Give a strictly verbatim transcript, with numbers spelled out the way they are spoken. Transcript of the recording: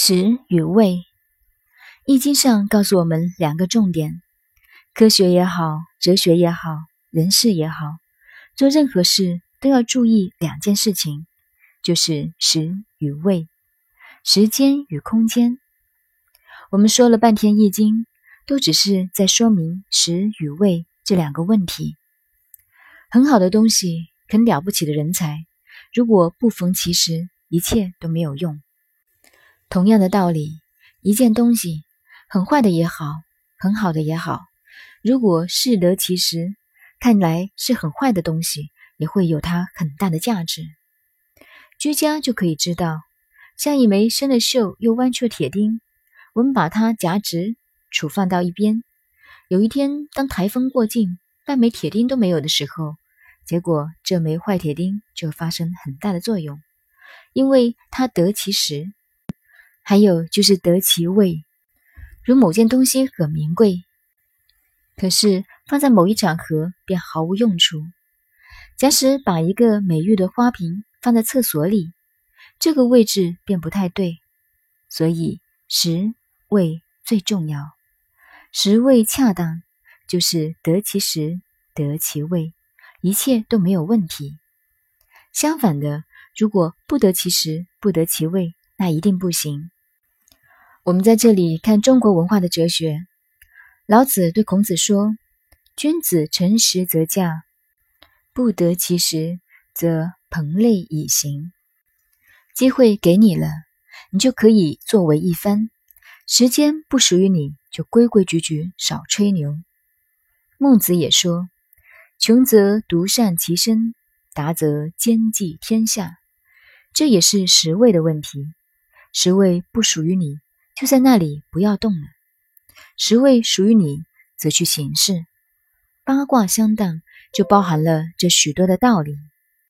食与味，易经上告诉我们两个重点，科学也好，哲学也好，人事也好，做任何事都要注意两件事情，就是食与味，时间与空间。我们说了半天易经，都只是在说明食与味这两个问题。很好的东西，很了不起的人才，如果不逢其时，一切都没有用。同样的道理，一件东西，很坏的也好，很好的也好，如果适得其时，看来是很坏的东西，也会有它很大的价值。居家就可以知道，像一枚生了锈又弯曲的铁钉，我们把它夹直，处放到一边。有一天，当台风过境，半枚铁钉都没有的时候，结果这枚坏铁钉就发生很大的作用，因为它得其时。还有就是得其味，如某件东西很名贵，可是放在某一场合便毫无用处。假使把一个美玉的花瓶放在厕所里，这个位置便不太对。所以食味最重要，食味恰当，就是得其时，得其味，一切都没有问题。相反的，如果不得其时，不得其味，那一定不行。我们在这里看中国文化的哲学，老子对孔子说，君子诚实则驾，不得其时则朋类以行。机会给你了，你就可以作为一番，时间不属于你，就规规矩矩，少吹牛。孟子也说，穷则独善其身，达则兼济天下。这也是食味的问题，食味不属于你，就在那里不要动了；食味属于你，则去行事。八卦相当，就包含了这许多的道理。